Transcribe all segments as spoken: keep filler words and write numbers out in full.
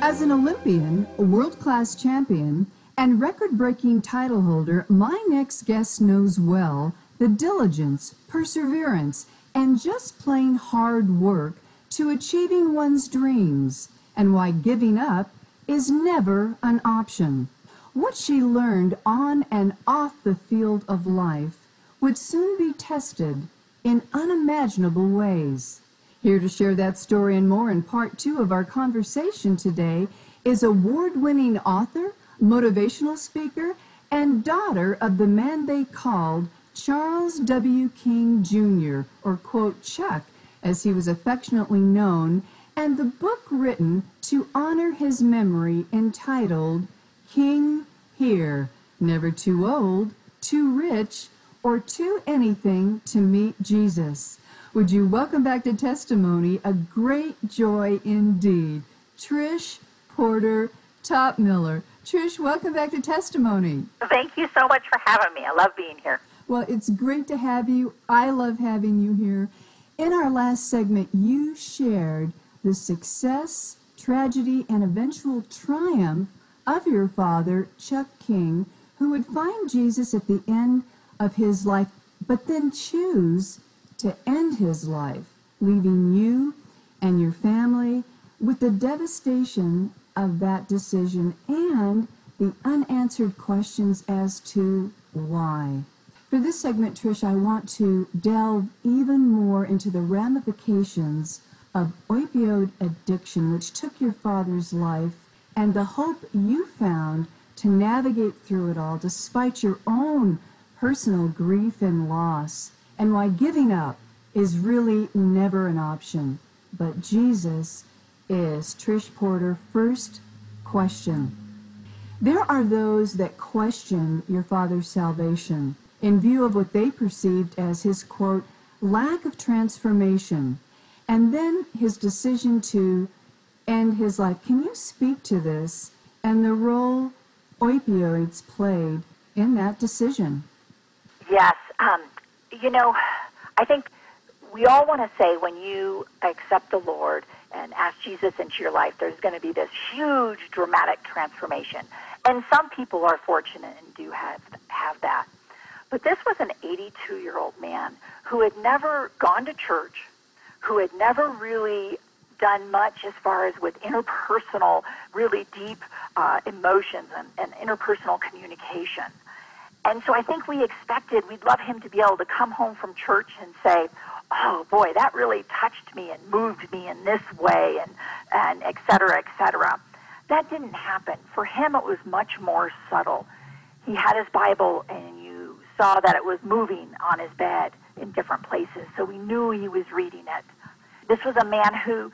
As an Olympian, world-class champion, and record-breaking title holder, my next guest knows well the diligence, perseverance, and just plain hard work to achieving one's dreams, and why giving up is never an option. What she learned on and off the field of life would soon be tested in unimaginable ways. Here to share that story and more in part two of our conversation today is award-winning author, motivational speaker, and daughter of the man they called Charles W. King Junior, or quote, Chuck, as he was affectionately known, and the book written to honor his memory entitled King Here, Never Too Old, Too Rich, or Too Anything to Meet Jesus. Would you welcome back to Testimony, a great joy indeed, Trish Porter Topmiller. Trish, welcome back to Testimony. Thank you so much for having me. I love being here. Well, it's great to have you. I love having you here. In our last segment, you shared the success, tragedy, and eventual triumph of your father, Chuck King, who would find Jesus at the end of his life, but then choose to end his life, leaving you and your family with the devastation of that decision and the unanswered questions as to why. For this segment, Trish, I want to delve even more into the ramifications of opioid addiction, which took your father's life, and the hope you found to navigate through it all despite your own personal grief and loss, and why giving up is really never an option. But Jesus is. Trish Porter, first question. There are those that question your father's salvation in view of what they perceived as his, quote, lack of transformation, and then his decision to end his life. Can you speak to this and the role opioids played in that decision? Yes. Um, you know, I think we all want to say when you accept the Lord and ask Jesus into your life, there's going to be this huge dramatic transformation. And some people are fortunate and do have have that. But this was an eighty-two-year-old man who had never gone to church, who had never really done much as far as with interpersonal, really deep uh, emotions and, and interpersonal communication. And so I think we expected, we'd love him to be able to come home from church and say, oh boy, that really touched me and moved me in this way, and, and et cetera, et cetera. That didn't happen. For him, it was much more subtle. He had his Bible, and you saw that it was moving on his bed in different places, so we knew he was reading it. This was a man who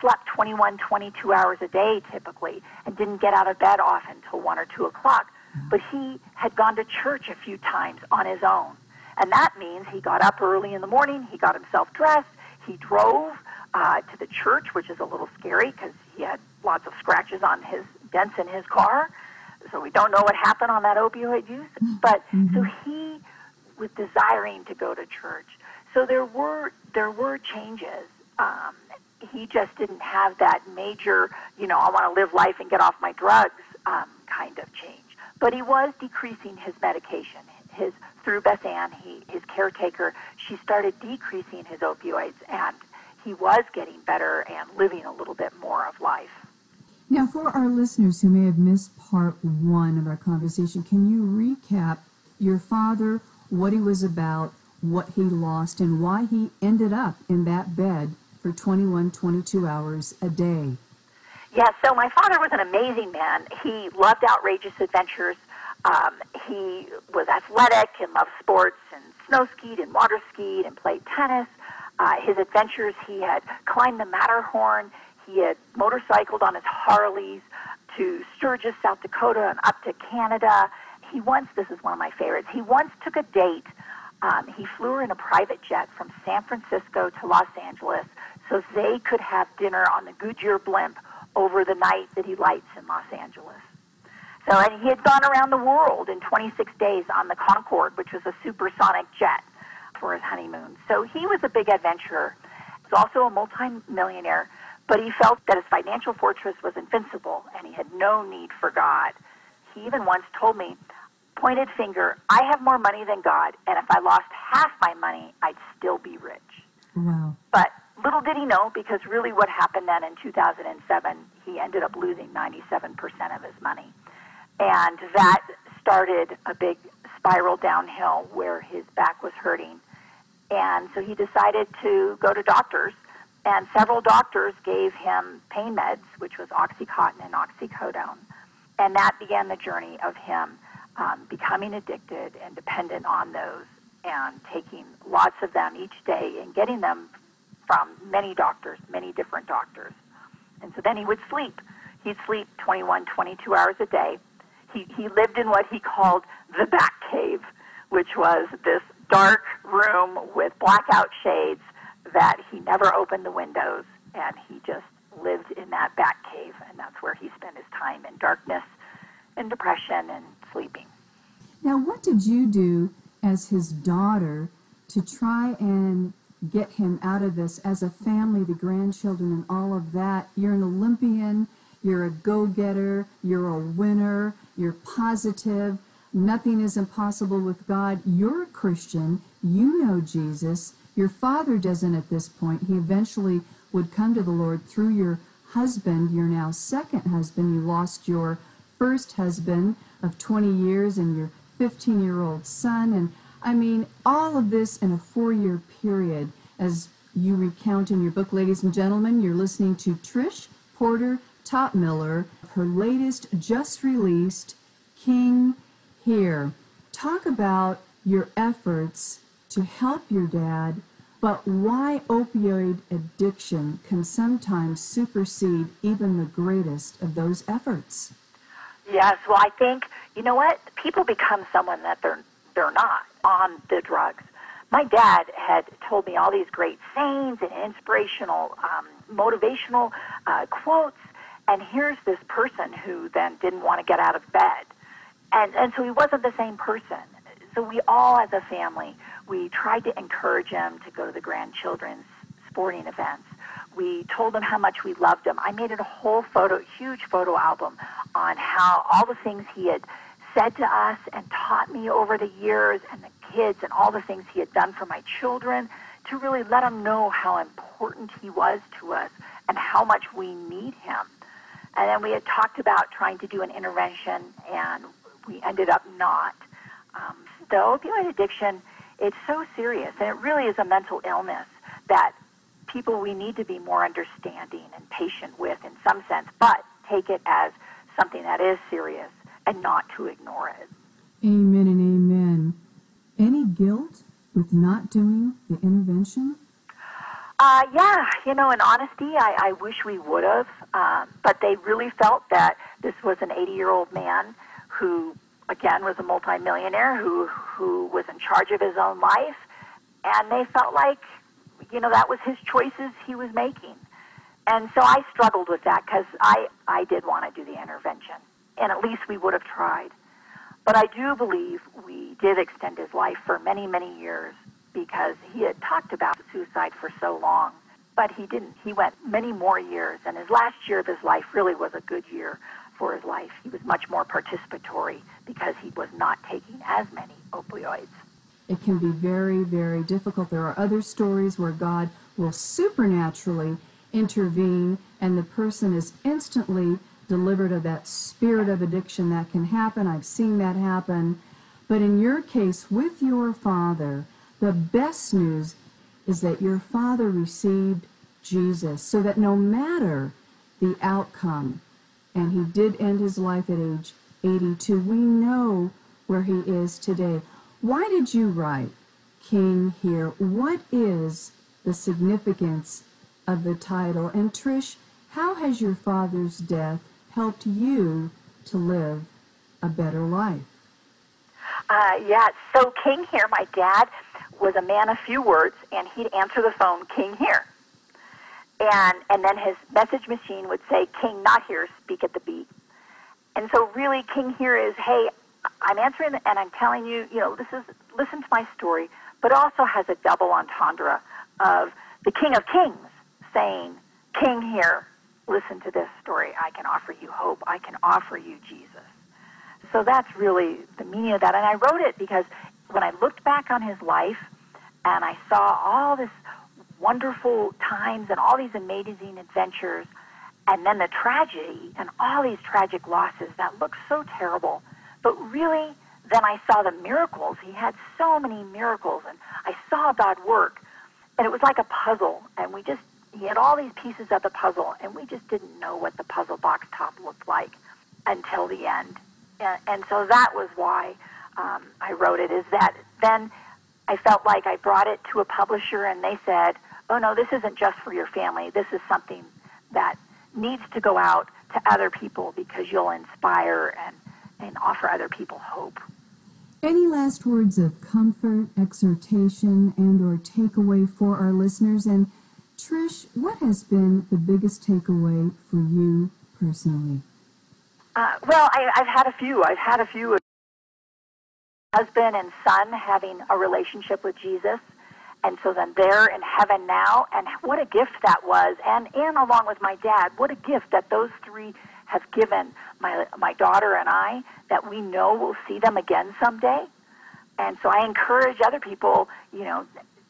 slept twenty-one, twenty-two hours a day typically, and didn't get out of bed often till one or two o'clock. But he had gone to church a few times on his own. And that means he got up early in the morning, he got himself dressed, he drove uh, to the church, which is a little scary because he had lots of scratches on his dents in his car. So we don't know what happened on that opioid use. But so he was desiring to go to church. So there were, there were changes. Um, he just didn't have that major, you know, I want to live life and get off my drugs um, kind of change. But he was decreasing his medication. His through Beth Ann, he, his caretaker, she started decreasing his opioids, and he was getting better and living a little bit more of life. Now, for our listeners who may have missed part one of our conversation, can you recap your father, what he was about, what he lost, and why he ended up in that bed for twenty-one, twenty-two hours a day? Yeah, so my father was an amazing man. He loved outrageous adventures. Um, he was athletic and loved sports and snow skied and water skied and played tennis. Uh, his adventures, he had climbed the Matterhorn. He had motorcycled on his Harleys to Sturgis, South Dakota, and up to Canada. He once, this is one of my favorites, he once took a date. Um, he flew her in a private jet from San Francisco to Los Angeles so they could have dinner on the Goodyear blimp over the night that he lights in Los Angeles. So, and he had gone around the world in twenty-six days on the Concorde, which was a supersonic jet, for his honeymoon. So he was a big adventurer. He was also a multimillionaire, but he felt that his financial fortress was invincible and he had no need for God. He even once told me, pointed finger, I have more money than God, and if I lost half my money, I'd still be rich. Wow. But little did he know, because really what happened then in two thousand seven, he ended up losing ninety-seven percent of his money. And that started a big spiral downhill where his back was hurting. And so he decided to go to doctors, and several doctors gave him pain meds, which was Oxycontin and Oxycodone. And that began the journey of him um, becoming addicted and dependent on those, and taking lots of them each day and getting them from many doctors, many different doctors. And so then he would sleep. He'd sleep twenty-one, twenty-two hours a day. He, he lived in what he called the back cave, which was this dark room with blackout shades that he never opened the windows, and he just lived in that back cave, and that's where he spent his time, in darkness and depression and sleeping. Now, what did you do as his daughter to try and get him out of this? As a family, the grandchildren and all of that, you're an Olympian, you're a go-getter, you're a winner, you're positive, nothing is impossible with God, you're a Christian, you know Jesus, your father doesn't at this point. He eventually would come to the Lord through your husband, your now second husband. You lost your first husband of twenty years and your fifteen-year-old son, and I mean, all of this in a four-year period, as you recount in your book. Ladies and gentlemen, you're listening to Trish Porter Topmiller, her latest just-released, King Here. Talk about your efforts to help your dad, but why opioid addiction can sometimes supersede even the greatest of those efforts. Yes, well, I think, you know what? People become someone that they're, they're not on the drugs. My dad had told me all these great sayings and inspirational, um, motivational uh, quotes. And here's this person who then didn't want to get out of bed. And and so he wasn't the same person. So we all, as a family, we tried to encourage him to go to the grandchildren's sporting events. We told him how much we loved him. I made a whole photo, huge photo album on how all the things he had said to us and taught me over the years, and the kids, and all the things he had done for my children, to really let them know how important he was to us and how much we need him. And then we had talked about trying to do an intervention, and we ended up not. Um, the opioid addiction, it's so serious, and it really is a mental illness that people, we need to be more understanding and patient with in some sense, but take it as something that is serious and not to ignore it. Amen and amen. Any guilt with not doing the intervention? Uh, yeah, you know, in honesty, I, I wish we would have, um, but they really felt that this was an eighty-year-old man who, again, was a multimillionaire, who, who was in charge of his own life, and they felt like, you know, that was his choices he was making. And so I struggled with that, because I, I did want to do the intervention, and at least we would have tried. But I do believe we did extend his life for many, many years, because he had talked about suicide for so long, but he didn't. He went many more years, and his last year of his life really was a good year for his life. He was much more participatory because he was not taking as many opioids. It can be very, very difficult. There are other stories where God will supernaturally intervene, and the person is instantly delivered of that spirit of addiction. That can happen. I've seen that happen. But in your case, with your father, the best news is that your father received Jesus, so that no matter the outcome, and he did end his life at age eighty-two, we know where he is today. Why did you write King Here? What is the significance of the title? And Trish, how has your father's death helped you to live a better life? Uh, yeah, so King here, my dad was a man of few words, and he'd answer the phone, King here. And and then his message machine would say, King not here, speak at the beat. And so really, King here is, hey, I'm answering and I'm telling you, you know, this is, listen to my story, but also has a double entendre of the King of Kings saying, King here, listen to this story. I can offer you hope. I can offer you Jesus. So that's really the meaning of that. And I wrote it because when I looked back on his life and I saw all this wonderful times and all these amazing adventures and then the tragedy and all these tragic losses that looked so terrible, but really then I saw the miracles. He had so many miracles and I saw God work, and it was like a puzzle, and we just, he had all these pieces of the puzzle, and we just didn't know what the puzzle box top looked like until the end. And, and so that was why um, I wrote it, is that then I felt like I brought it to a publisher and they said, oh no, this isn't just for your family. This is something that needs to go out to other people because you'll inspire and, and offer other people hope. Any last words of comfort, exhortation, and or takeaway for our listeners? And Trish, what has been the biggest takeaway for you personally? Uh, well, I, I've had a few. I've had a few of husband and son having a relationship with Jesus, and so then they're in heaven now, and what a gift that was. And, and along with my dad, what a gift that those three have given my my daughter and I, that we know we'll see them again someday. And so I encourage other people, you know,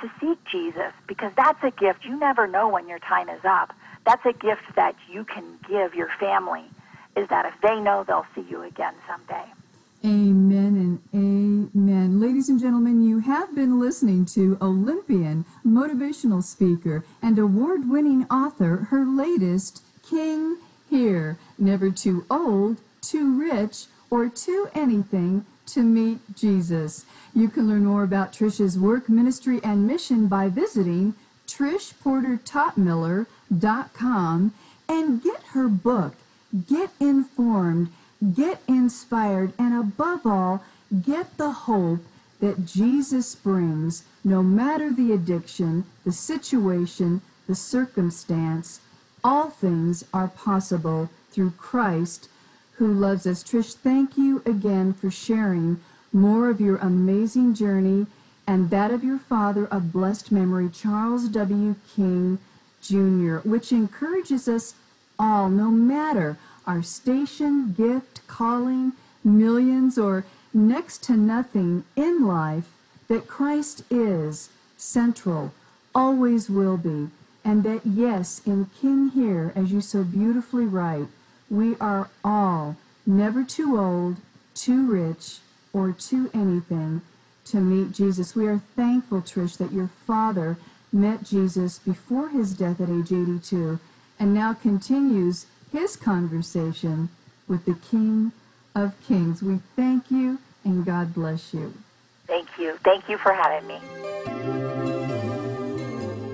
to seek Jesus, because that's a gift. You never know when your time is up. That's a gift that you can give your family, is that if they know, they'll see you again someday. Amen and amen. Ladies and gentlemen, you have been listening to Olympian, motivational speaker, and award-winning author, her latest, King Here, never too old, too rich, or too anything to meet Jesus. You can learn more about Trish's work, ministry, and mission by visiting trish porter tot miller dot com and get her book, Get Informed, Get Inspired, and above all, get the hope that Jesus brings, no matter the addiction, the situation, the circumstance. All things are possible through Christ who loves us. Trish, thank you again for sharing more of your amazing journey and that of your father of blessed memory, Charles W. King Junior, which encourages us all, no matter our station, gift, calling, millions, or next to nothing in life, that Christ is central, always will be, and that yes, in King Here, as you so beautifully write, we are all never too old, too rich, or too anything to meet Jesus. We are thankful, Trish, that your father met Jesus before his death at age eighty-two, and now continues his conversation with the King of Kings. We thank you, and God bless you. Thank you. Thank you for having me.